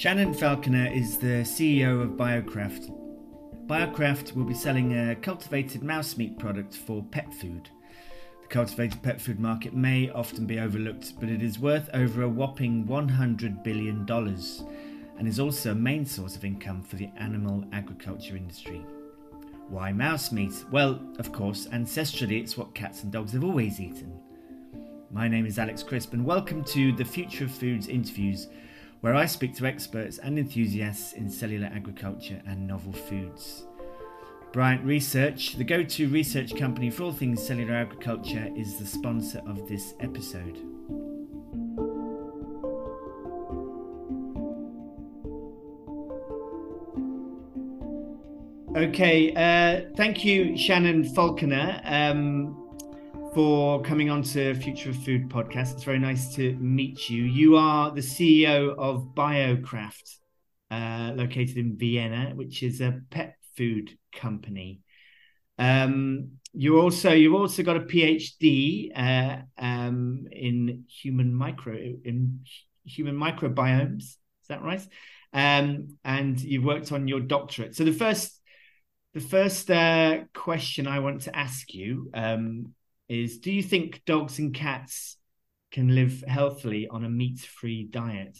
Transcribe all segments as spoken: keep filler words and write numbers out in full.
Shannon Falconer is the C E O of BioCraft. BioCraft will be selling a cultivated mouse meat product for pet food. The cultivated pet food market may often be overlooked, but it is worth over a whopping one hundred billion dollars and is also a main source of income for the animal agriculture industry. Why mouse meat? Well, of course, ancestrally it's what cats and dogs have always eaten. My name is Alex Crisp and welcome to the Future of Foods interviews, where I speak to experts and enthusiasts in cellular agriculture and novel foods. Bryant Research, the go-to research company for all things cellular agriculture, is the sponsor of this episode. Okay, uh, thank you, Shannon Falconer, um, for coming on to Future of Food podcast. It's very nice to meet you. You are the C E O of BioCraft, uh, located in Vienna, which is a pet food company. Um, you also you've also got a PhD uh, um, in human micro in human microbiomes. Is that right? Um, and you've worked on your doctorate. So the first the first uh, question I want to ask you. Um, is do you think dogs and cats can live healthily on a meat-free diet?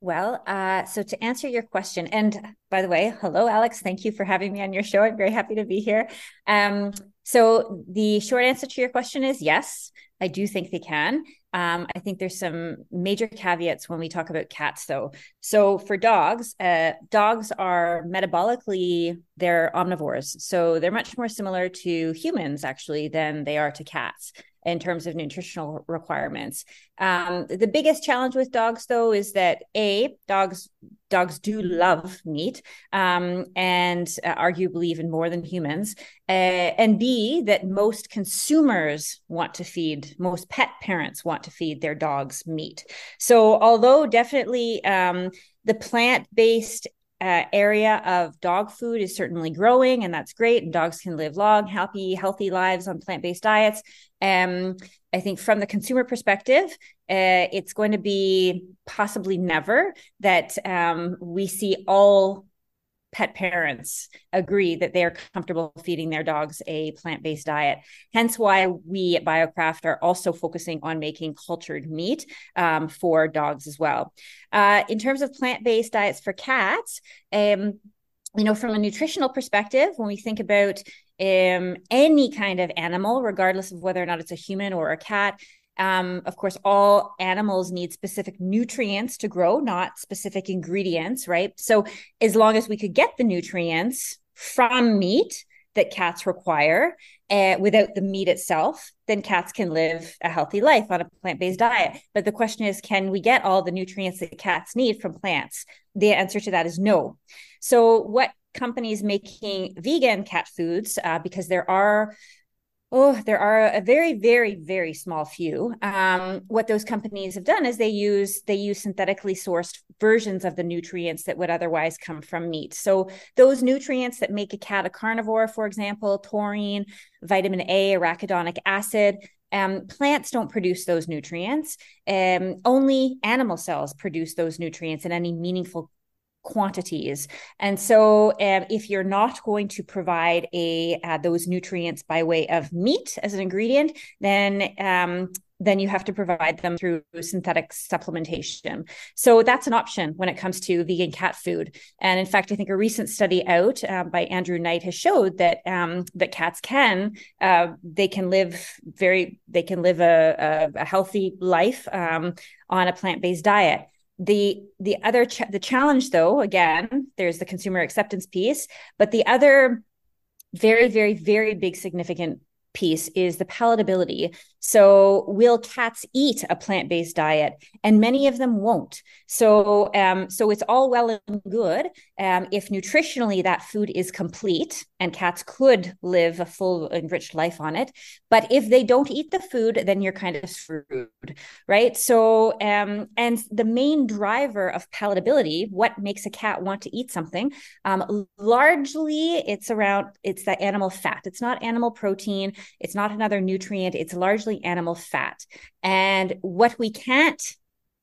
Well, uh, so to answer your question, and by the way, hello, Alex, thank you for having me on your show. I'm very happy to be here. Um, so the short answer to your question is yes, I do think they can. Um, I think there's some major caveats when we talk about cats, though. So for dogs, uh, dogs are metabolically, they're omnivores. So they're much more similar to humans, actually, than they are to cats in terms of nutritional requirements. Um, the biggest challenge with dogs, though, is that, A, dogs dogs do love meat um, and uh, arguably even more than humans. Uh, and B, that most consumers want to feed, most pet parents want to feed their dogs meat. So although definitely um, the plant-based Uh, area of dog food is certainly growing, and that's great. And dogs can live long, happy, healthy lives on plant-based diets. Um, I think from the consumer perspective, uh, it's going to be possibly never that um, we see all pet parents agree that they are comfortable feeding their dogs a plant-based diet. Hence why we at BioCraft are also focusing on making cultured meat um, for dogs as well. Uh, in terms of plant-based diets for cats, um, you know, from a nutritional perspective, when we think about um, any kind of animal, regardless of whether or not it's a human or a cat, Um, of course, all animals need specific nutrients to grow, not specific ingredients, right? So as long as we could get the nutrients from meat that cats require uh, without the meat itself, then cats can live a healthy life on a plant-based diet. But the question is, can we get all the nutrients that cats need from plants? The answer to that is no. So what companies making vegan cat foods, uh, because there are Oh, there are a very, very, very small few. Um, what those companies have done is they use they use synthetically sourced versions of the nutrients that would otherwise come from meat. So those nutrients that make a cat a carnivore, for example, taurine, vitamin A, arachidonic acid, um, plants don't produce those nutrients. Um, only animal cells produce those nutrients in any meaningful quantities. And so um, if you're not going to provide a uh, those nutrients by way of meat as an ingredient, then um, then you have to provide them through synthetic supplementation. So that's an option when it comes to vegan cat food. And in fact, I think a recent study out uh, by Andrew Knight has showed that um, that cats can uh, they can live very they can live a, a, a healthy life um, on a plant-based diet. The the other ch- the challenge, though, again, there's the consumer acceptance piece, but the other very, very, very big significant piece is the palatability. So will cats eat a plant-based diet? And many of them won't. So um, so it's all well and good um, if nutritionally that food is complete and cats could live a full and rich life on it. But if they don't eat the food, then you're kind of screwed, right? So um, and the main driver of palatability, what makes a cat want to eat something, um, largely it's around, it's that animal fat. It's not animal protein. It's not another nutrient. It's largely animal fat. And what we can't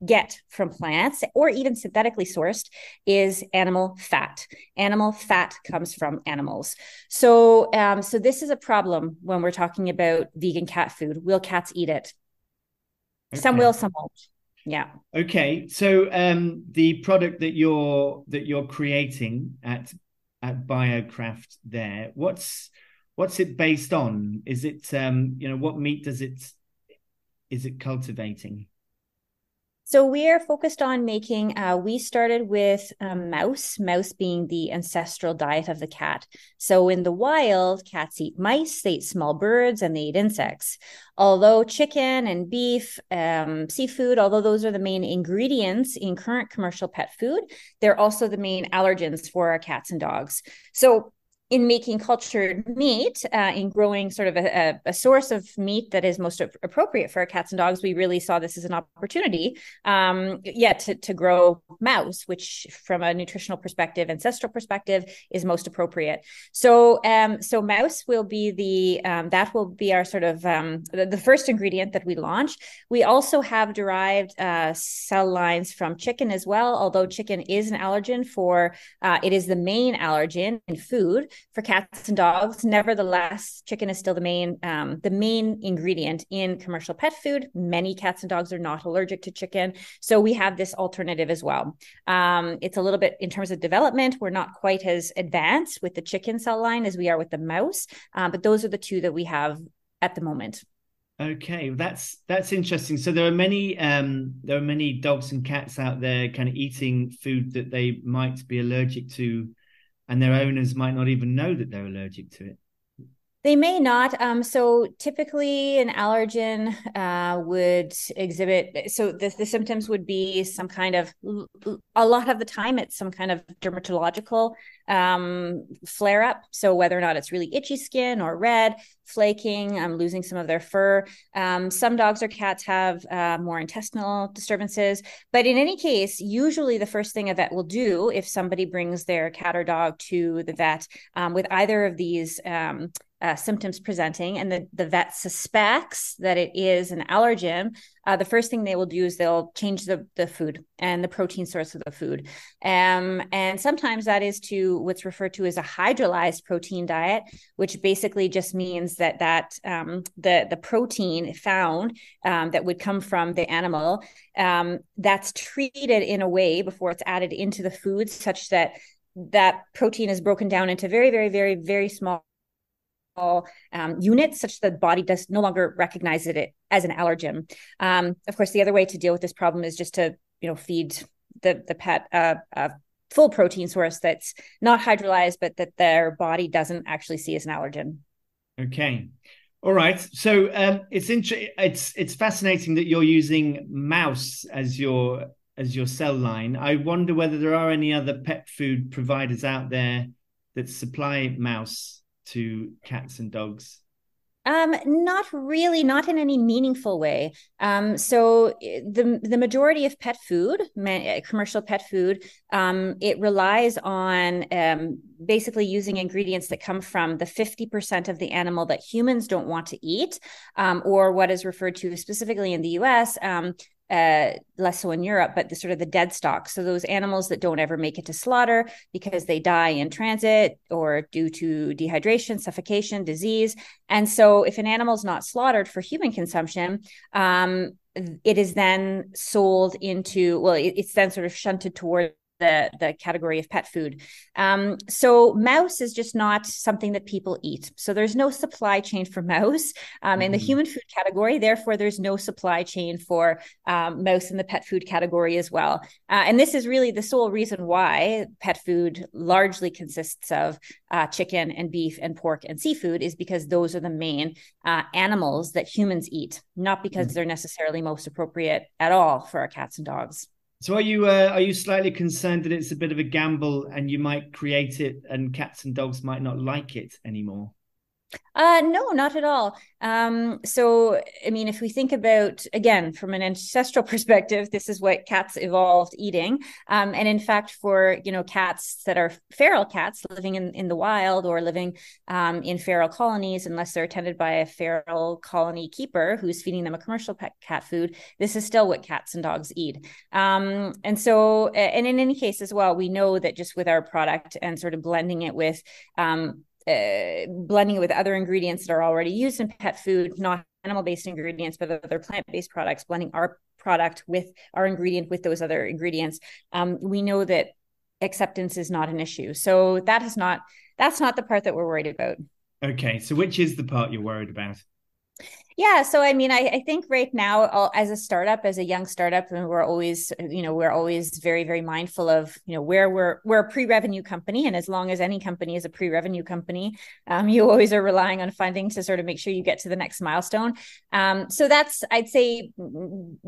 get from plants or even synthetically sourced is animal fat. Animal fat comes from animals. So, um, so this is a problem when we're talking about vegan cat food. Will cats eat it? Okay. Some will, some won't. Yeah. Okay. So um, the product that you're that you're creating at at BioCraft there, what's what's it based on? Is it um, you know, what meat does it is it cultivating? So we are focused on making, uh, we started with um, mouse, mouse being the ancestral diet of the cat. So in the wild, cats eat mice, they eat small birds, and they eat insects. Although chicken and beef, um, seafood, although those are the main ingredients in current commercial pet food, they're also the main allergens for our cats and dogs. So in making cultured meat, uh, in growing sort of a, a source of meat that is most appropriate for our cats and dogs, we really saw this as an opportunity, um, yeah, to, to grow mouse, which from a nutritional perspective, ancestral perspective, is most appropriate. So, um, so mouse will be the, um, that will be our sort of, um, the, the first ingredient that we launch. We also have derived uh, cell lines from chicken as well, although chicken is an allergen for, uh, it is the main allergen in food for cats and dogs. Nevertheless, chicken is still the main um, the main ingredient in commercial pet food. Many cats and dogs are not allergic to chicken. So we have this alternative as well. Um, it's a little bit, in terms of development, we're not quite as advanced with the chicken cell line as we are with the mouse. Um, but those are the two that we have at the moment. Okay, that's that's interesting. So there are many um, there are many dogs and cats out there kind of eating food that they might be allergic to, and their owners might not even know that they're allergic to it. They may not. Um, so typically an allergen uh, would exhibit, so the, the symptoms would be some kind of, a lot of the time it's some kind of dermatological um, flare up. So whether or not it's really itchy skin or red, flaking, um, losing some of their fur. Um, some dogs or cats have uh, more intestinal disturbances. But in any case, usually the first thing a vet will do if somebody brings their cat or dog to the vet um, with either of these um Uh, symptoms presenting, and the, the vet suspects that it is an allergen, uh, the first thing they will do is they'll change the, the food and the protein source of the food. Um, and sometimes that is to what's referred to as a hydrolyzed protein diet, which basically just means that that um, the, the protein found um, that would come from the animal, um, that's treated in a way before it's added into the food such that that protein is broken down into very, very, very, very small Um, units such that the body does no longer recognize it as an allergen. Um, of course, the other way to deal with this problem is just to, you know, feed the the pet a, a full protein source that's not hydrolyzed, but that their body doesn't actually see as an allergen. Okay, all right. So um, it's inter- it's it's fascinating that you're using mouse as your as your cell line. I wonder whether there are any other pet food providers out there that supply mouse to cats and dogs? Um, not really, not in any meaningful way. Um, so the the majority of pet food, commercial pet food, um, it relies on um, basically using ingredients that come from the fifty percent of the animal that humans don't want to eat, um, or what is referred to specifically in the U S, um, uh less so in Europe, but the sort of the dead stock. So those animals that don't ever make it to slaughter because they die in transit or due to dehydration, suffocation, disease. And so if an animal's not slaughtered for human consumption, um, it is then sold into, well, it, it's then sort of shunted toward the, the category of pet food. Um, so mouse is just not something that people eat. So there's no supply chain for mouse um, mm-hmm. in the human food category. Therefore, there's no supply chain for um, mouse in the pet food category as well. Uh, and this is really the sole reason why pet food largely consists of uh, chicken and beef and pork and seafood, is because those are the main uh, animals that humans eat, not because mm-hmm. they're necessarily most appropriate at all for our cats and dogs. So are you uh, are you slightly concerned that it's a bit of a gamble and you might create it and cats and dogs might not like it anymore? Uh, no, not at all. Um, so, I mean, if we think about, again, from an ancestral perspective, this is what cats evolved eating. Um, and in fact, for, you know, cats that are feral cats living in, in the wild or living um, in feral colonies, unless they're attended by a feral colony keeper who's feeding them a commercial pet cat food, this is still what cats and dogs eat. Um, and so, and in any case as well, we know that just with our product and sort of blending it with um Uh, blending it with other ingredients that are already used in pet food, not animal-based ingredients, but other plant-based products, blending our product with our ingredient with those other ingredients, um, we know that acceptance is not an issue. So that is not, that's not the part that we're worried about. Okay. So which is the part you're worried about? Yeah. So, I mean, I, I think right now as a startup, as a young startup, and we're always, you know, we're always very, very mindful of, you know, where we're, we're a pre-revenue company. And as long as any company is a pre-revenue company, um, you always are relying on funding to sort of make sure you get to the next milestone. Um, so that's, I'd say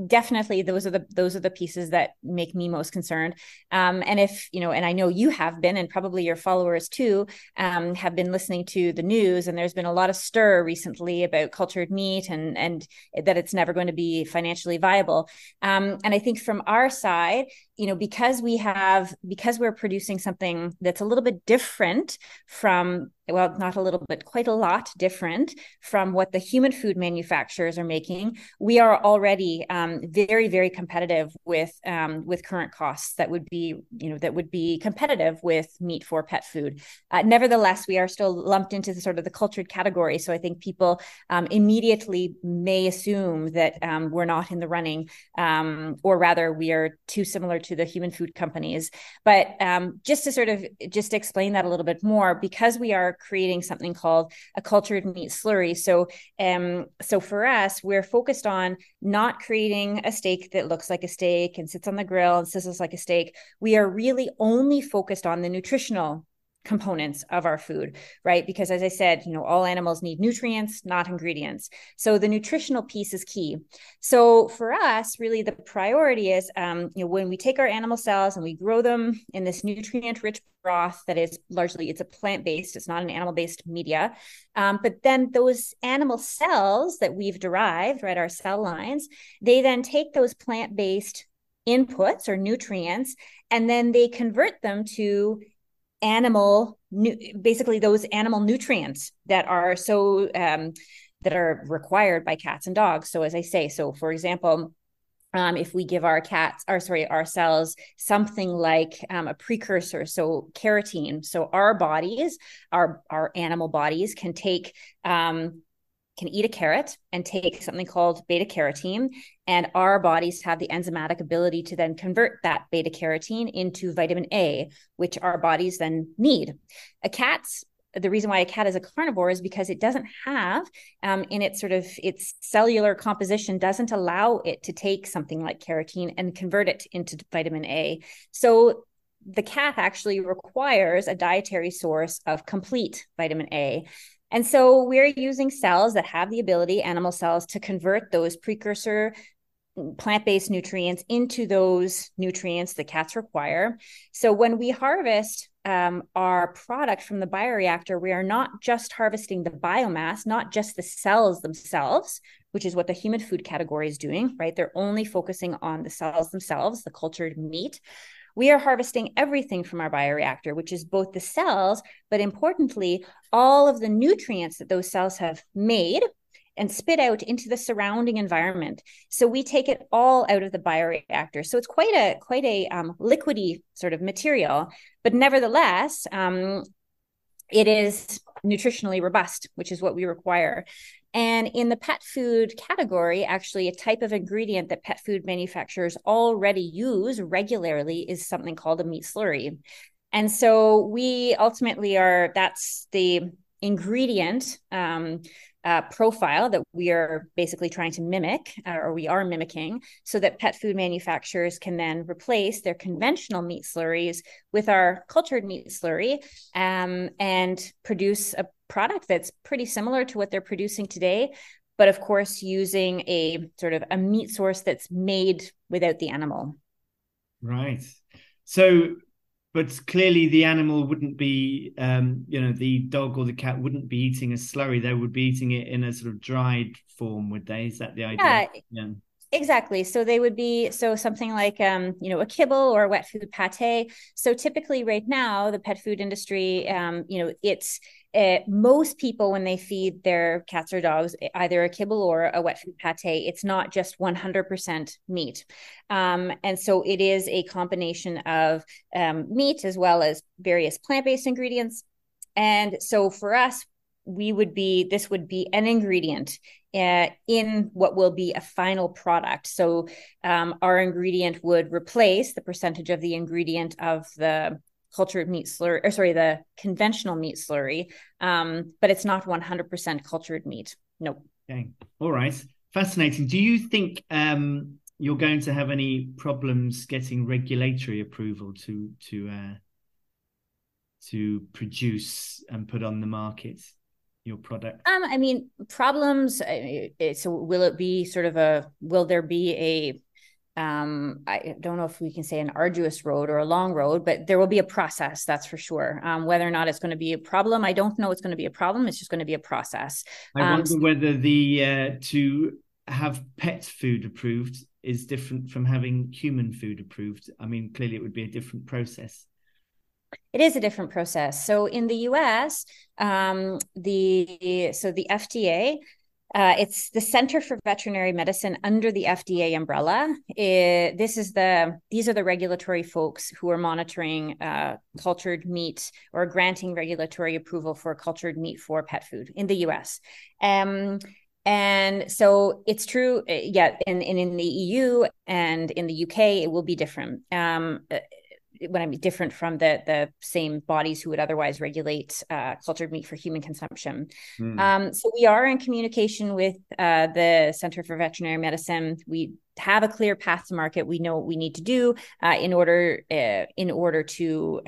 definitely those are the, those are the pieces that make me most concerned. Um, and if, you know, and I know you have been, and probably your followers too, um, have been listening to the news, and there's been a lot of stir recently about cultured meat, and and that it's never going to be financially viable. Um, and I think from our side, you know, because we have, because we're producing something that's a little bit different from, well, not a little bit, quite a lot different from what the human food manufacturers are making, we are already um, very, very competitive with um, with current costs that would be, you know, that would be competitive with meat for pet food. Uh, nevertheless, we are still lumped into the sort of the cultured category. So I think people um, immediately may assume that um, we're not in the running, um, or rather we are too similar to the human food companies. But um, just to sort of just explain that a little bit more, because we are creating something called a cultured meat slurry. So, um, so for us, we're focused on not creating a steak that looks like a steak and sits on the grill and sizzles like a steak. We are really only focused on the nutritional components of our food, right? Because as I said, you know, all animals need nutrients, not ingredients. So the nutritional piece is key. So for us, really the priority is, um, you know, when we take our animal cells and we grow them in this nutrient-rich broth that is largely, it's a plant-based, it's not an animal-based media. Um, but then those animal cells that we've derived, right, our cell lines, they then take those plant-based inputs or nutrients, and then they convert them to animal, basically those animal nutrients that are so um, that are required by cats and dogs. So as I say, so for example, um, if we give our cats, or sorry, our cells something like um, a precursor, so carotene, so our bodies, our our animal bodies can take. Um, can eat a carrot and take something called beta carotene, and our bodies have the enzymatic ability to then convert that beta carotene into vitamin A, which our bodies then need. A cat's, the reason why a cat is a carnivore is because it doesn't have um, in its sort of its cellular composition doesn't allow it to take something like carotene and convert it into vitamin A. So the cat actually requires a dietary source of complete vitamin A. And so we're using cells that have the ability, animal cells, to convert those precursor plant-based nutrients into those nutrients that cats require. So when we harvest um, our product from the bioreactor, we are not just harvesting the biomass, not just the cells themselves, which is what the human food category is doing, right? They're only focusing on the cells themselves, the cultured meat. We are harvesting everything from our bioreactor, which is both the cells, but importantly, all of the nutrients that those cells have made and spit out into the surrounding environment. So we take it all out of the bioreactor. So it's quite a quite a um, liquidy sort of material, but nevertheless, um, it is nutritionally robust, which is what we require. And in the pet food category, actually a type of ingredient that pet food manufacturers already use regularly is something called a meat slurry. And so we ultimately are, that's the ingredient um, uh, profile that we are basically trying to mimic, uh, or we are mimicking, so that pet food manufacturers can then replace their conventional meat slurries with our cultured meat slurry um, and produce a product that's pretty similar to what they're producing today, but of course using a sort of a meat source that's made without the animal. Right. So But clearly the animal wouldn't be, um, you know, the dog or the cat wouldn't be eating a slurry. They would be eating it in a sort of dried form, would they? Is that the idea? Yeah, yeah. Exactly. So they would be, so something like, um, you know, a kibble or a wet food pate. So typically right now, the pet food industry, um, you know, it's, Uh, most people, when they feed their cats or dogs, either a kibble or a wet food pate, it's not just one hundred percent meat. Um, and so it is a combination of um, meat as well as various plant-based ingredients. And so for us, we would be, this would be an ingredient uh, in what will be a final product. So um, our ingredient would replace the percentage of the ingredient of the cultured meat slurry, or sorry, the conventional meat slurry, um, but it's not one hundred percent cultured meat. Nope. Okay. All right. Fascinating. Do you think um, you're going to have any problems getting regulatory approval to to uh, to produce and put on the market your product? Um, I mean, problems. So will it be sort of a? Will there be a? Um, I don't know if we can say an arduous road or a long road, but there will be a process, that's for sure. Um, whether or not it's going to be a problem, I don't know it's going to be a problem. It's just going to be a process. I um, wonder whether the uh, to have pet food approved is different from having human food approved. I mean, clearly it would be a different process. It is a different process. So in the U S, um, the so the F D A, Uh, it's the Center for Veterinary Medicine under the F D A umbrella. It, this is the these are the regulatory folks who are monitoring uh, cultured meat or granting regulatory approval for cultured meat for pet food in the U S. Um, and so it's true, yeah, in, in, in the E U and in the U K, it will be different. Um, when I mean different from the the same bodies who would otherwise regulate uh, cultured meat for human consumption. Mm. Um, so we are in communication with uh, the Center for Veterinary Medicine. We have a clear path to market. We know what we need to do uh, in order uh, in order to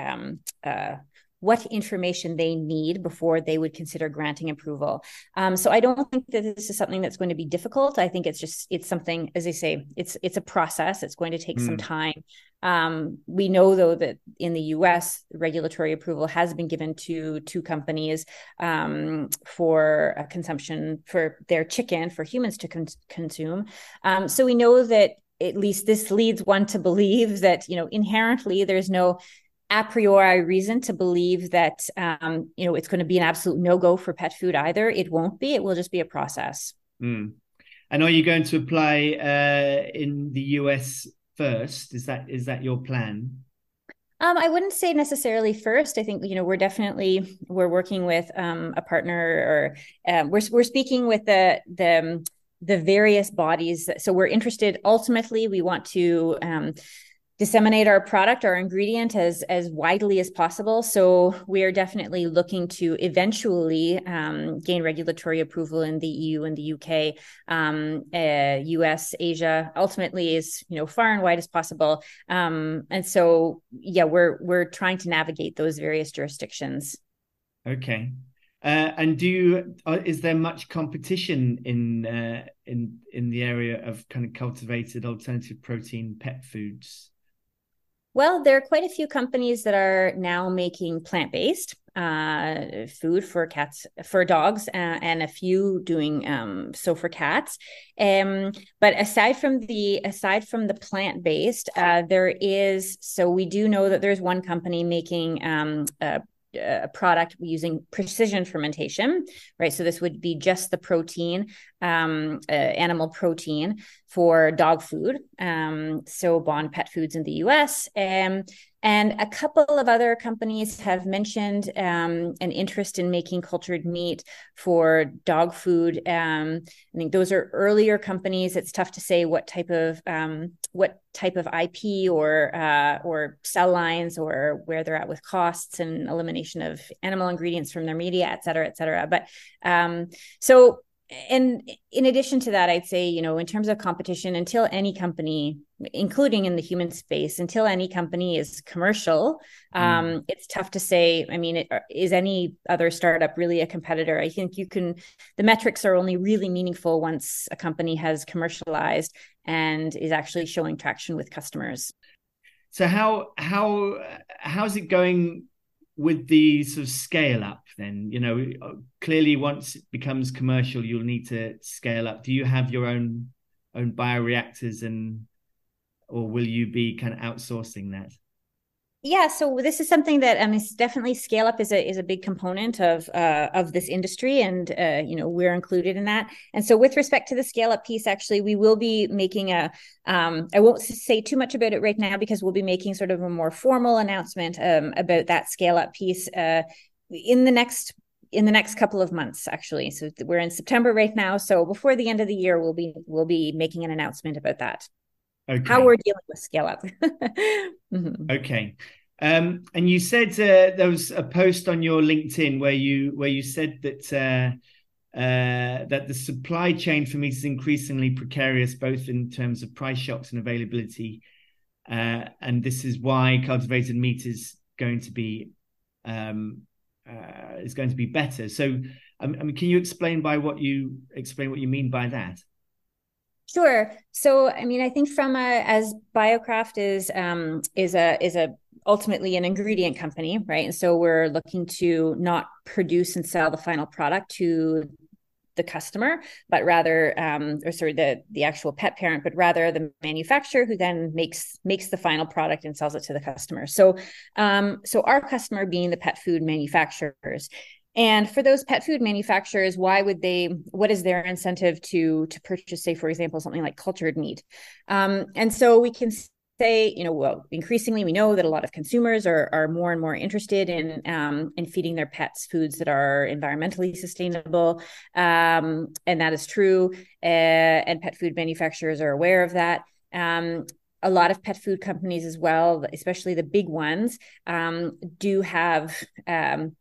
um, uh, what information they need before they would consider granting approval. Um, so I don't think that this is something that's going to be difficult. I think it's just, it's something, as I say, it's it's a process. It's going to take mm. some time. Um, we know, though, that in the U S, regulatory approval has been given to two companies um, for uh, consumption, for their chicken, for humans to con- consume. Um, so we know that at least this leads one to believe that, you know, inherently there's no a priori reason to believe that, um, you know, it's going to be an absolute no-go for pet food either. It won't be, it will just be a process. Mm. And are you going to apply uh, in the U S first? Is that, is that your plan? Um, I wouldn't say necessarily first. I think, you know, we're definitely, we're working with um, a partner or um, we're, we're speaking with the, the, um, the various bodies. So we're interested, ultimately, we want to, um, disseminate our product, our ingredient as as widely as possible. So we are definitely looking to eventually um, gain regulatory approval in the E U and the U K, um, uh, U S, Asia, ultimately as you know, far and wide as possible. Um, and so, yeah, we're we're trying to navigate those various jurisdictions. Okay. Uh, and do you, is there much competition in uh, in in the area of kind of cultivated alternative protein pet foods? Well, there are quite a few companies that are now making plant-based uh, food for cats, for dogs, uh, and a few doing um, so for cats. Um, but aside from the aside from the plant-based, uh, there is so we do know that there's one company making um, a, a product using precision fermentation, right? So this would be just the protein, um, uh, animal protein for dog food. Um, so Bond Pet Foods in the U S. Um, and a couple of other companies have mentioned um, an interest in making cultured meat for dog food. Um, I think those are earlier companies. It's tough to say what type of um, what type of I P or uh, or cell lines or where they're at with costs and elimination of animal ingredients from their media, et cetera, et cetera. But um, so. And in addition to that, I'd say, you know, in terms of competition, until any company, including in the human space, until any company is commercial, mm. um, it's tough to say, I mean, it, is any other startup really a competitor? I think you can, the metrics are only really meaningful once a company has commercialized and is actually showing traction with customers. So how how how's it going with the sort of scale up then? You know, clearly once it becomes commercial, you'll need to scale up. Do you have your own own bioreactors, and or will you be kind of outsourcing that? Yeah, so this is something that um, is definitely scale up is a is a big component of uh, of this industry, and uh, you know, we're included in that. And so, with respect to the scale up piece, actually, we will be making a. Um, I won't say too much about it right now because we'll be making sort of a more formal announcement um, about that scale up piece uh, in the next. in the next couple of months, actually. So we're in September right now. So before the end of the year, we'll be we'll be making an announcement about that. Okay. How we're dealing with scale up. mm-hmm. Okay. Um, and you said uh, there was a post on your LinkedIn where you where you said that uh, uh, that the supply chain for meat is increasingly precarious, both in terms of price shocks and availability. Uh, and this is why cultivated meat is going to be um, Uh, is going to be better. So, I mean, can you explain by what you explain what you mean by that? Sure. So, I mean, I think from a, as BioCraft is um, is a is a ultimately an ingredient company, right? And so we're looking to not produce and sell the final product to the customer, but rather, um, or sorry, the the actual pet parent, but rather the manufacturer, who then makes makes the final product and sells it to the customer. So, um, so our customer being the pet food manufacturers. And for those pet food manufacturers, why would they, what is their incentive to to purchase, say, for example, something like cultured meat? Um, and so we can say, you know, well, increasingly we know that a lot of consumers are are more and more interested in um, in feeding their pets foods that are environmentally sustainable, um, and that is true. Uh, and pet food manufacturers are aware of that. Um, a lot of pet food companies as well, especially the big ones, um, do have um,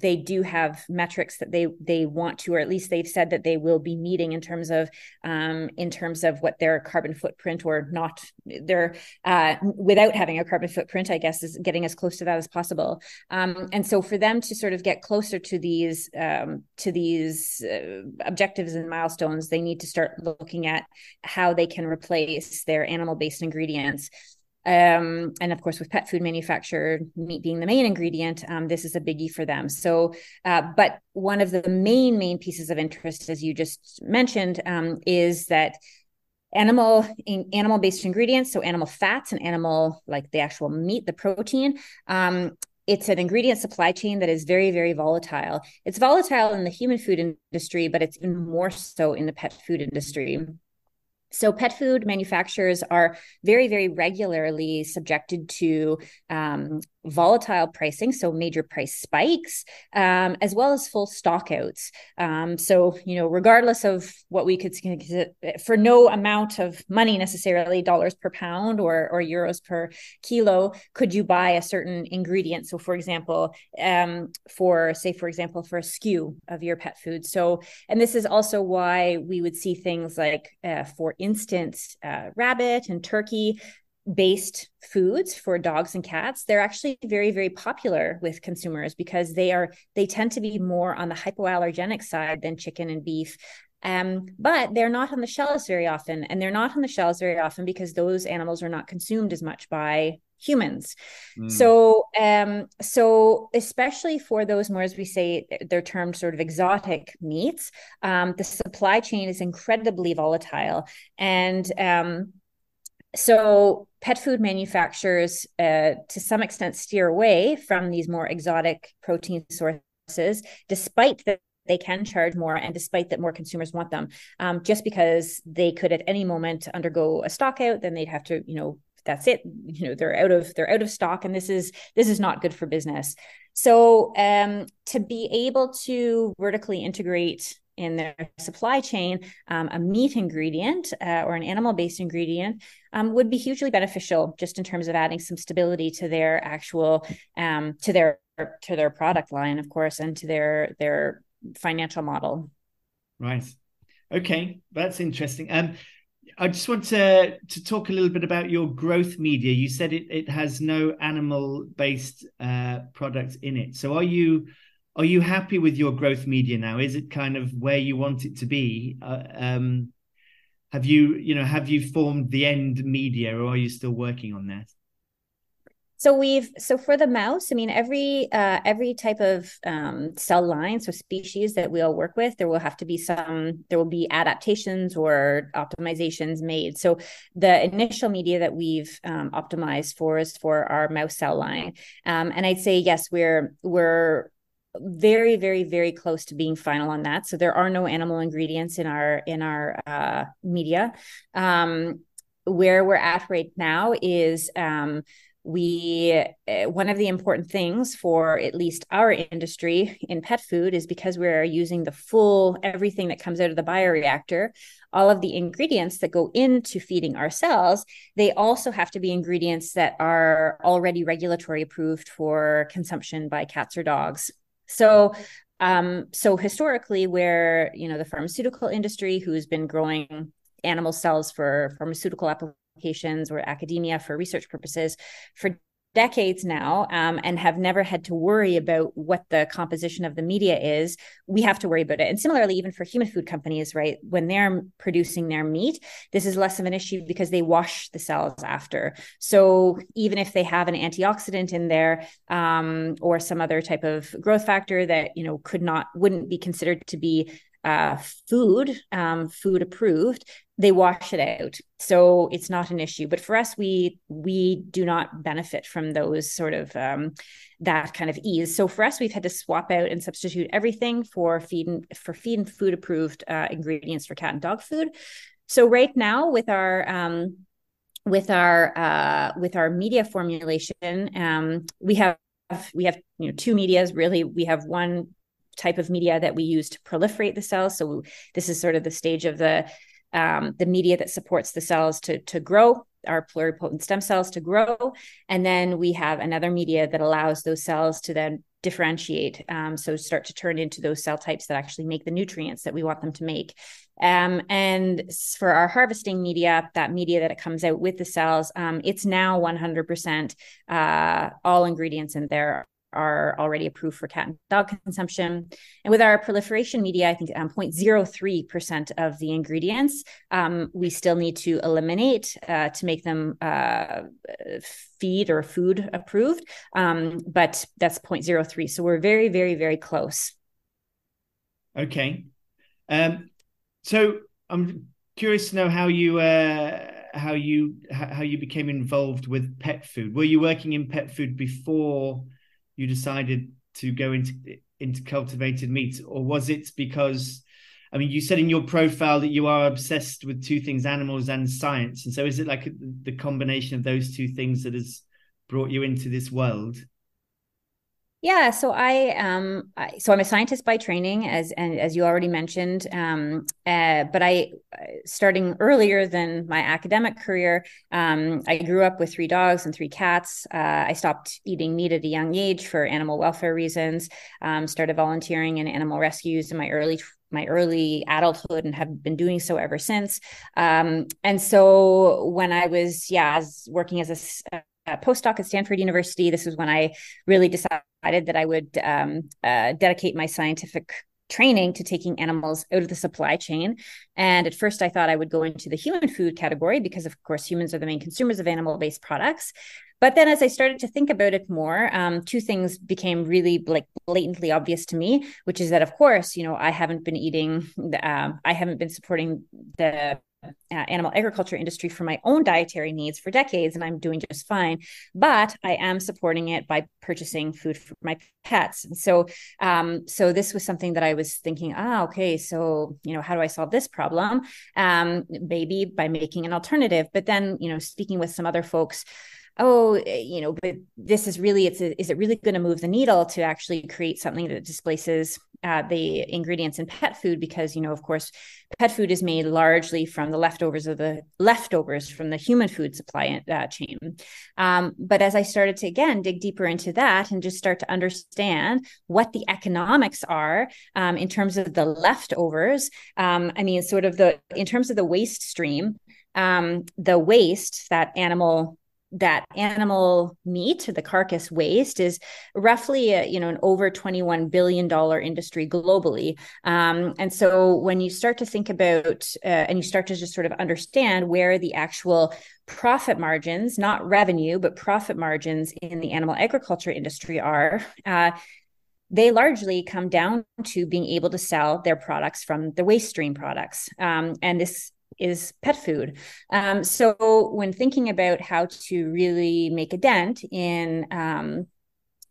they do have metrics that they they want to, or at least they've said that they will be meeting in terms of um, in terms of what their carbon footprint, or not their uh, without having a carbon footprint, I guess, is getting as close to that as possible. Um, and so for them to sort of get closer to these um, to these uh, objectives and milestones, they need to start looking at how they can replace their animal-based ingredients. ingredients. Um, and of course, with pet food manufacturer, meat being the main ingredient, um, this is a biggie for them. So, uh, but one of the main, main pieces of interest, as you just mentioned, um, is that animal in, animal-based ingredients, so animal fats and animal, like the actual meat, the protein, um, it's an ingredient supply chain that is very, very volatile. It's volatile in the human food industry, but it's even more so in the pet food industry. So pet food manufacturers are very, very regularly subjected to um, volatile pricing, so major price spikes, um, as well as full stockouts. Um, so, you know, regardless of what we could, for no amount of money necessarily, dollars per pound or or euros per kilo, could you buy a certain ingredient. So, for example, um, for say, for example, for a S K U of your pet food. So, and this is also why we would see things like, uh, for instance, uh, rabbit and turkey based foods for dogs and cats. They're actually very, very popular with consumers because they are they tend to be more on the hypoallergenic side than chicken and beef. Um, but they're not on the shelves very often, and they're not on the shelves very often because those animals are not consumed as much by humans. Mm. So, um, so especially for those more, as we say, they're termed sort of exotic meats, um, the supply chain is incredibly volatile. And um, so pet food manufacturers, uh, to some extent, steer away from these more exotic protein sources, despite the they can charge more, and despite that more consumers want them, um, just because they could at any moment undergo a stock out, then they'd have to, you know, that's it, you know, they're out of, they're out of stock. And this is, this is not good for business. So um, to be able to vertically integrate in their supply chain, um, a meat ingredient uh, or an animal-based ingredient um, would be hugely beneficial, just in terms of adding some stability to their actual, um, to their, to their product line, of course, and to their, their, financial model. Right. Okay. That's interesting. Um, I just want to, to talk a little bit about your growth media. You said it, it has no animal-based uh, products in it. So are you, are you happy with your growth media now? Is it kind of where you want it to be? Uh, um, have you, you know, have you formed the end media, or are you still working on that? So we've, so for the mouse, I mean, every uh, every type of um, cell line, so species that we all work with, there will have to be some, there will be adaptations or optimizations made. So the initial media that we've um, optimized for is for our mouse cell line. Um, and I'd say, yes, we're, we're, very, very, very close to being final on that. So there are no animal ingredients in our in our uh, media. Um, where we're at right now is um, we uh, one of the important things for at least our industry in pet food is because we're using the full everything that comes out of the bioreactor. All of the ingredients that go into feeding our cells, they also have to be ingredients that are already regulatory approved for consumption by cats or dogs. So, um, so historically, where, you know, the pharmaceutical industry, who's been growing animal cells for pharmaceutical applications or academia for research purposes for decades now, um, and have never had to worry about what the composition of the media is, we have to worry about it. And similarly, even for human food companies, right, when they're producing their meat, this is less of an issue because they wash the cells after. So even if they have an antioxidant in there, um, or some other type of growth factor that, you know, could not, wouldn't be considered to be uh, food, um, food approved, they wash it out. So it's not an issue. But for us, we we do not benefit from those sort of, um, that kind of ease. So for us, we've had to swap out and substitute everything for feed and, for feed and food approved uh, ingredients for cat and dog food. So right now with our, um, with our, uh, with our media formulation, um, we have, we have, you know, two medias really. We have one type of media that we use to proliferate the cells. So this is sort of the stage of the Um, the media that supports the cells to, to grow, our pluripotent stem cells to grow. And then we have another media that allows those cells to then differentiate. Um, so start to turn into those cell types that actually make the nutrients that we want them to make. Um, and for our harvesting media, that media that it comes out with the cells, um, it's now one hundred percent uh, all ingredients in there are already approved for cat and dog consumption. And with our proliferation media, I think um, zero point zero three percent of the ingredients um, we still need to eliminate uh, to make them uh, feed or food approved, um, but that's zero point zero three. So we're very, very, very close. Okay. Um, so I'm curious to know how you... Uh... how you how you became involved with pet food. Were you working in pet food before you decided to go into into cultivated meat, or was it because, I mean, you said in your profile that you are obsessed with two things, animals and science, and so is it like the combination of those two things that has brought you into this world? Yeah, so I, um, I, so I'm a scientist by training, as and as you already mentioned. Um, uh, but I, starting earlier than my academic career, um, I grew up with three dogs and three cats. Uh, I stopped eating meat at a young age for animal welfare reasons. Um, started volunteering in animal rescues in my early my early adulthood and have been doing so ever since. Um, and so when I was, yeah, I was working as a Uh, postdoc at Stanford University. This was when I really decided that I would um, uh, dedicate my scientific training to taking animals out of the supply chain. And at first I thought I would go into the human food category because, of course, humans are the main consumers of animal-based products. But then as I started to think about it more, um, two things became really like blatantly obvious to me, which is that, of course, you know, I haven't been eating, the, uh, I haven't been supporting the Uh, animal agriculture industry for my own dietary needs for decades, and I'm doing just fine, but I am supporting it by purchasing food for my pets. And so, um, so this was something that I was thinking, ah, okay, so, you know, how do I solve this problem? Um, maybe by making an alternative. But then, you know, speaking with some other folks, oh, you know, but this is really, it's a, is it really going to move the needle to actually create something that displaces Uh, the ingredients in pet food? Because, you know, of course, pet food is made largely from the leftovers of the leftovers from the human food supply uh, chain. Um, but as I started to, again, dig deeper into that and just start to understand what the economics are um, in terms of the leftovers, um, I mean, sort of the, in terms of the waste stream, um, the waste that animal that animal meat, the carcass waste, is roughly a, you know, an over twenty-one billion dollars industry globally. Um, and so when you start to think about uh, and you start to just sort of understand where the actual profit margins, not revenue, but profit margins in the animal agriculture industry are, uh, they largely come down to being able to sell their products from the waste stream products. Um, and this is pet food. Um, so when thinking about how to really make a dent in um,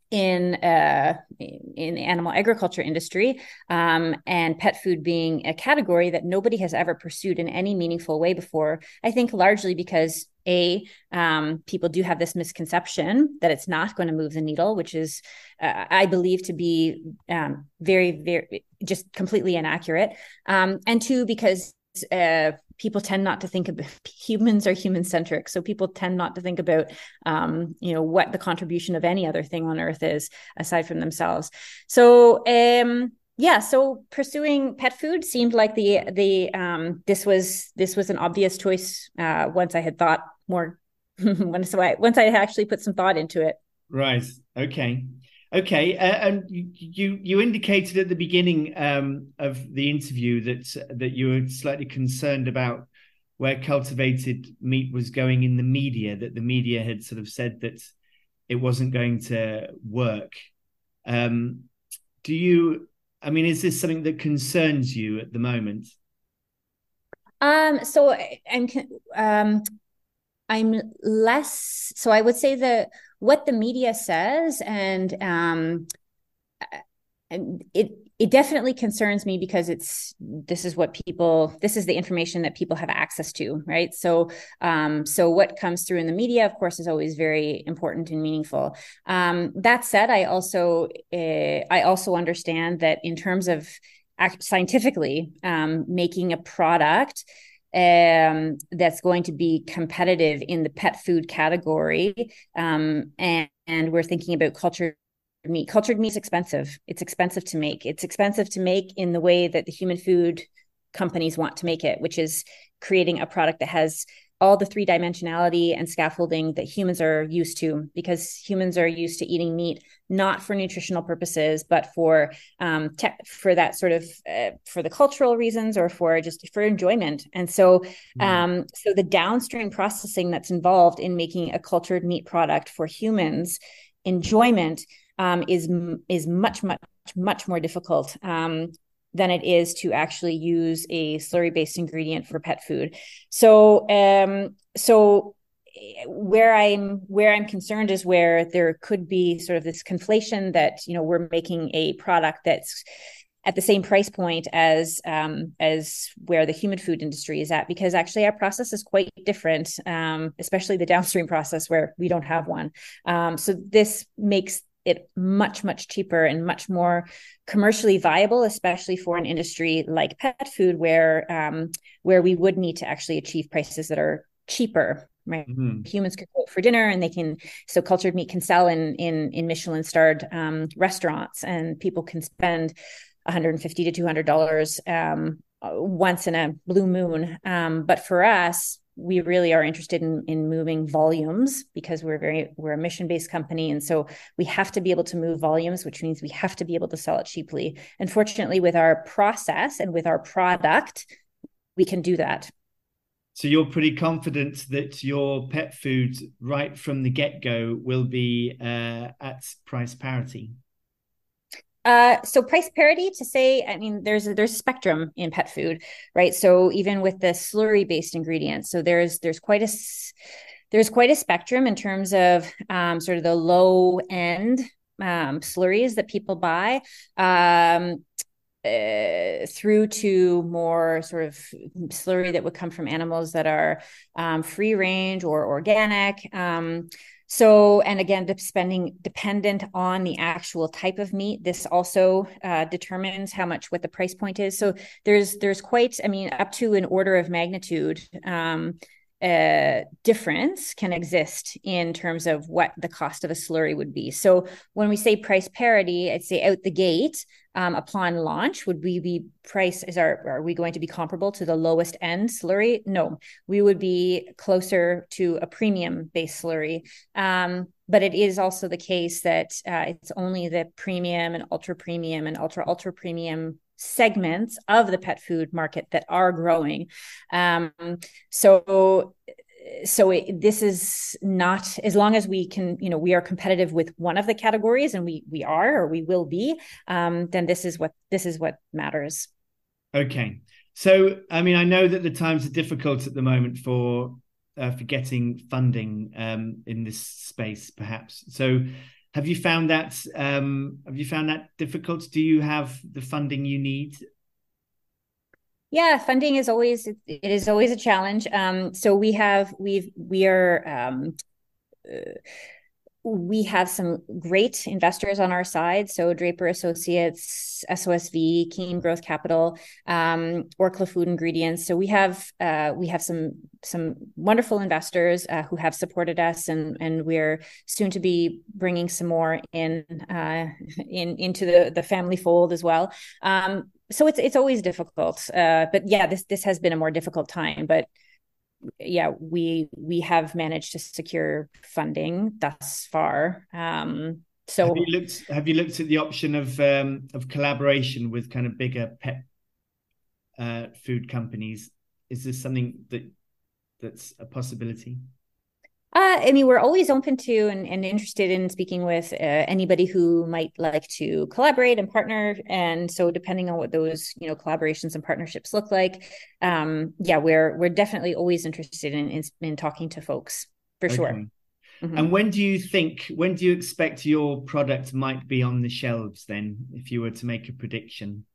in uh, in the animal agriculture industry, um, and pet food being a category that nobody has ever pursued in any meaningful way before, I think largely because A, um, people do have this misconception that it's not going to move the needle, which is, uh, I believe, to be um, very, very, just completely inaccurate. Um, and two, because uh, people tend not to think about, humans are human-centric, so people tend not to think about, um, you know, what the contribution of any other thing on earth is aside from themselves. So, um, yeah, so pursuing pet food seemed like the the um, this was this was an obvious choice uh, once I had thought more. once I once I actually put some thought into it. Right. Okay. Okay. Uh, and you you indicated at the beginning um, of the interview that that you were slightly concerned about where cultivated meat was going in the media. That the media had sort of said that it wasn't going to work. Um, do you? I mean, is this something that concerns you at the moment? Um, so I'm, um, I'm less, so I would say that what the media says, and um, it, it definitely concerns me because it's, this is what people, this is the information that people have access to, right? So, um, so what comes through in the media, of course, is always very important and meaningful. Um, that said, I also, uh, I also understand that in terms of act- scientifically um, making a product um, that's going to be competitive in the pet food category, um, and, and we're thinking about culture. Meat cultured meat is expensive. It's expensive to make. It's expensive to make in the way that the human food companies want to make it, which is creating a product that has all the three dimensionality and scaffolding that humans are used to, because humans are used to eating meat not for nutritional purposes, but for um, te- for that sort of uh, for the cultural reasons or for just for enjoyment. And so, um, mm. so the downstream processing that's involved in making a cultured meat product for humans' enjoyment Um, is is much, much, much more difficult um, than it is to actually use a slurry-based ingredient for pet food. So, um, so where I'm where I'm concerned is where there could be sort of this conflation that, you know, we're making a product that's at the same price point as um, as where the human food industry is at, because actually our process is quite different, um, especially the downstream process where we don't have one. Um, so this makes it much, much cheaper and much more commercially viable, especially for an industry like pet food, where um, where we would need to actually achieve prices that are cheaper, right? Mm-hmm. Humans could cook for dinner, and they can, so cultured meat can sell in in, in Michelin-starred um, restaurants, and people can spend one hundred fifty dollars to two hundred dollars um, once in a blue moon. Um, but for us, we really are interested in, in moving volumes, because we're very, we're a mission-based company. And so we have to be able to move volumes, which means we have to be able to sell it cheaply. And fortunately, with our process and with our product, we can do that. So you're pretty confident that your pet food right from the get-go will be uh, at price parity? Uh, so price parity, to say, I mean, there's a, there's a spectrum in pet food, right? So even with the slurry-based ingredients, so there's there's quite a there's quite a spectrum in terms of um, sort of the low end um, slurries that people buy, um, uh, through to more sort of slurry that would come from animals that are um, free range or organic. Um, So, and again, depending dependent on the actual type of meat, this also uh, determines how much, what the price point is. So there's, there's quite, I mean, up to an order of magnitude um, uh, difference can exist in terms of what the cost of a slurry would be. So when we say price parity, I'd say out the gate, um, upon launch, would we be price, is our, are we going to be comparable to the lowest end slurry? No, we would be closer to a premium based slurry. Um, But it is also the case that uh, it's only the premium and ultra premium and ultra ultra premium segments of the pet food market that are growing. Um, so, so it, this is not, as long as we can, you know, we are competitive with one of the categories, and we we are or we will be. Um, then this is what this is what matters. Okay, so I mean, I know that the times are difficult at the moment for. Uh, for getting funding um, in this space, perhaps. So, have you found that? Um, have you found that difficult? Do you have the funding you need? Yeah, funding is always it is always a challenge. Um, so we have we've we are. Um, uh, We have some great investors on our side. So Draper Associates, S O S V, Keen Growth Capital, um, Orkla Food Ingredients. So we have uh, we have some some wonderful investors uh, who have supported us, and and we're soon to be bringing some more in uh, in into the the family fold as well. Um, so it's it's always difficult, uh, but yeah, this this has been a more difficult time, but. Yeah, we we have managed to secure funding thus far. Um, so have you looked have you looked at the option of um, of collaboration with kind of bigger pet uh, food companies? Is this something that that's a possibility? Uh, I mean, we're always open to and, and interested in speaking with uh, anybody who might like to collaborate and partner. And so depending on what those, you know, collaborations and partnerships look like, um, yeah, we're we're definitely always interested in in, in talking to folks, for okay. sure. Mm-hmm. And when do you think, when do you expect your product might be on the shelves then, if you were to make a prediction?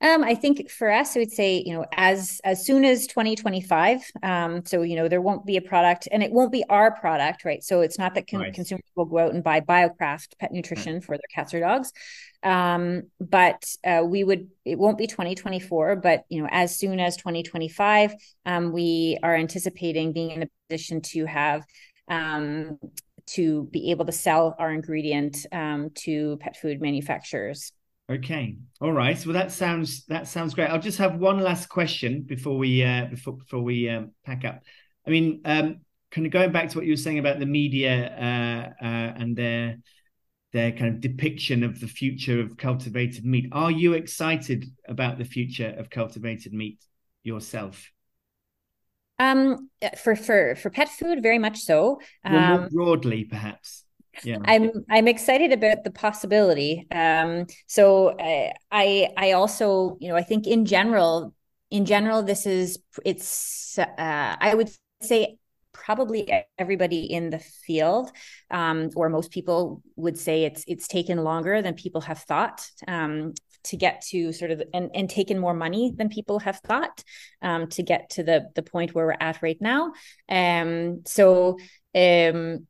Um, I think for us, I would say, you know, as as soon as twenty twenty-five. Um, so, you know, there won't be a product, and it won't be our product, right? So it's not that con- nice. consumers will go out and buy BioCraft Pet Nutrition right. for their cats or dogs. Um, but uh, we would, it won't be twenty twenty-four, but, you know, as soon as twenty twenty-five, um, we are anticipating being in a position to have um, to be able to sell our ingredient um, to pet food manufacturers. Okay. All right. Well, that sounds that sounds great. I'll just have one last question before we uh, before before we um, pack up. I mean, um, kind of going back to what you were saying about the media uh, uh, and their their kind of depiction of the future of cultivated meat. Are you excited about the future of cultivated meat yourself? Um, for for for pet food, very much so. Um, well, more broadly, perhaps. Yeah. I'm I'm excited about the possibility. Um, so I, I I also, you know, I think in general, in general, this is it's uh, I would say probably everybody in the field um, or most people would say it's it's taken longer than people have thought um, to get to sort of and, and taken more money than people have thought um, to get to the the point where we're at right now. Um, so. Um,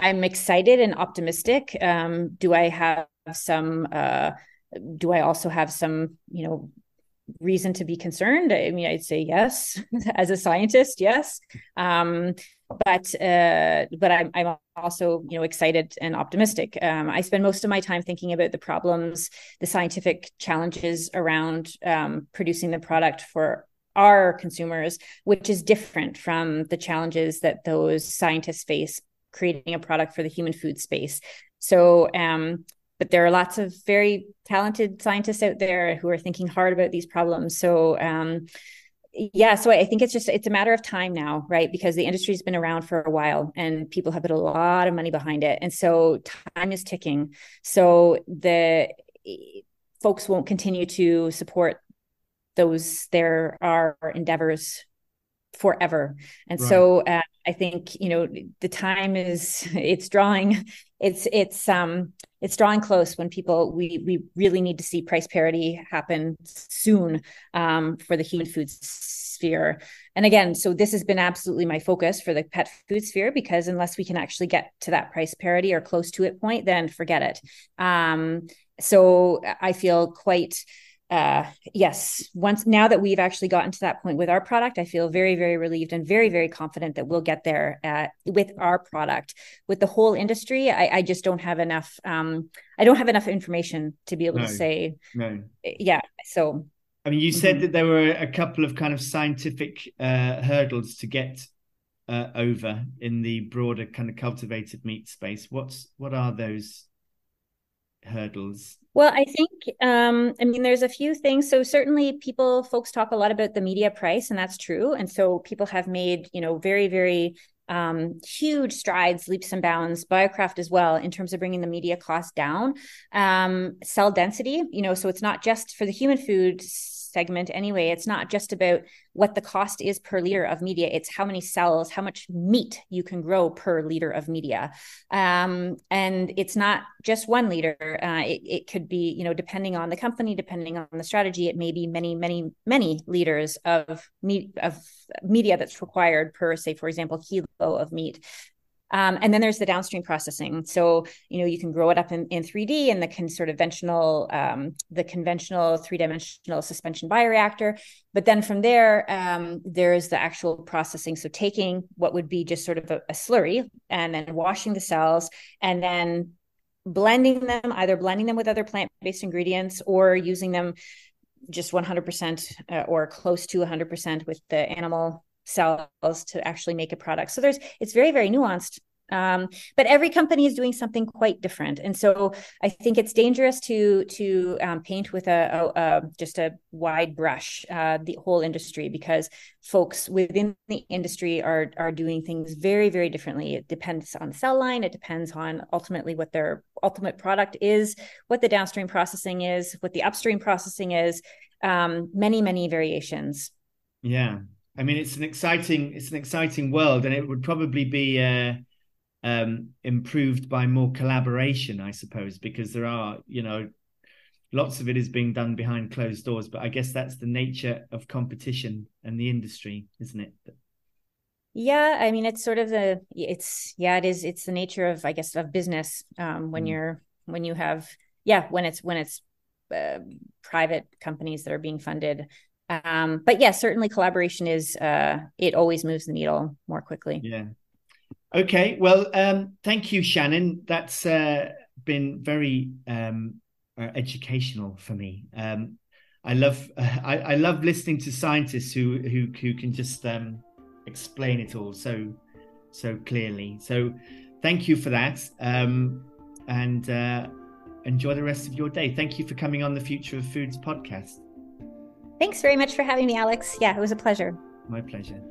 I'm excited and optimistic. Um, do I have some, uh, do I also have some, you know, reason to be concerned? I mean, I'd say yes, as a scientist, yes. Um, but, uh, but I'm, I'm also, you know, excited and optimistic. Um, I spend most of my time thinking about the problems, the scientific challenges around um, producing the product for our consumers, which is different from the challenges that those scientists face creating a product for the human food space. So, um, but there are lots of very talented scientists out there who are thinking hard about these problems. So, um, yeah, so I think it's just, it's a matter of time now, right? Because the industry has been around for a while and people have put a lot of money behind it. And so time is ticking. So the folks won't continue to support those, there are endeavors forever. And right. so uh, I think, you know, the time is, it's drawing, it's, it's, um, it's drawing close when people, we, we really need to see price parity happen soon um, for the human food sphere. And again, so this has been absolutely my focus for the pet food sphere, because unless we can actually get to that price parity or close to it point, then forget it. Um, so I feel quite uh, yes, once now that we've actually gotten to that point with our product, I feel very, very relieved and very, very confident that we'll get there uh, with our product. With the whole industry, I, I just don't have enough. Um, I don't have enough information to be able no, to say. No. Yeah. So. I mean, you said mm-hmm. that there were a couple of kind of scientific uh, hurdles to get uh, over in the broader kind of cultivated meat space. What's what are those hurdles? Well, I think, um, I mean, there's a few things. So certainly people, folks talk a lot about the media price, and that's true. And so people have made, you know, very, very um, huge strides, leaps and bounds, BioCraft as well, in terms of bringing the media cost down. Um, cell density, you know, so it's not just for the human food segment anyway, it's not just about what the cost is per liter of media, it's how many cells, how much meat you can grow per liter of media. Um, and it's not just one liter. Uh, it, it could be, you know, depending on the company, depending on the strategy, it may be many, many, many liters of meat, of media that's required per, say, for example, kilo of meat. Um, and then there's the downstream processing. So, you know, you can grow it up in, in three D and the can sort of conventional, um, the conventional three-dimensional suspension bioreactor. But then from there, um, there's the actual processing. So taking what would be just sort of a, a slurry and then washing the cells and then blending them, either blending them with other plant-based ingredients or using them just one hundred percent uh, or close to one hundred percent with the animal cells to actually make a product. So there's, it's very, very nuanced, um, but every company is doing something quite different. And so I think it's dangerous to, to um, paint with a, a, a, just a wide brush, uh, the whole industry, because folks within the industry are, are doing things very, very differently. It depends on the cell line. It depends on ultimately what their ultimate product is, what the downstream processing is, what the upstream processing is, um, many, many variations. Yeah. I mean, it's an exciting, it's an exciting world, and it would probably be uh, um, improved by more collaboration, I suppose, because there are, you know, lots of it is being done behind closed doors. But I guess that's the nature of competition and the industry, isn't it? Yeah, I mean, it's sort of the, it's yeah, it is. It's the nature of, I guess, of business um, when mm. you're when you have yeah when it's when it's uh, private companies that are being funded. Um, but yeah, certainly collaboration is, uh, it always moves the needle more quickly. Yeah. Okay. Well, um, thank you, Shannon. That's, uh, been very, um, educational for me. Um, I love, uh, I, I love listening to scientists who, who, who can just, um, explain it all so, so clearly. So thank you for that. Um, and, uh, enjoy the rest of your day. Thank you for coming on the Future of Foods podcast. Thanks very much for having me, Alex. Yeah, it was a pleasure. My pleasure.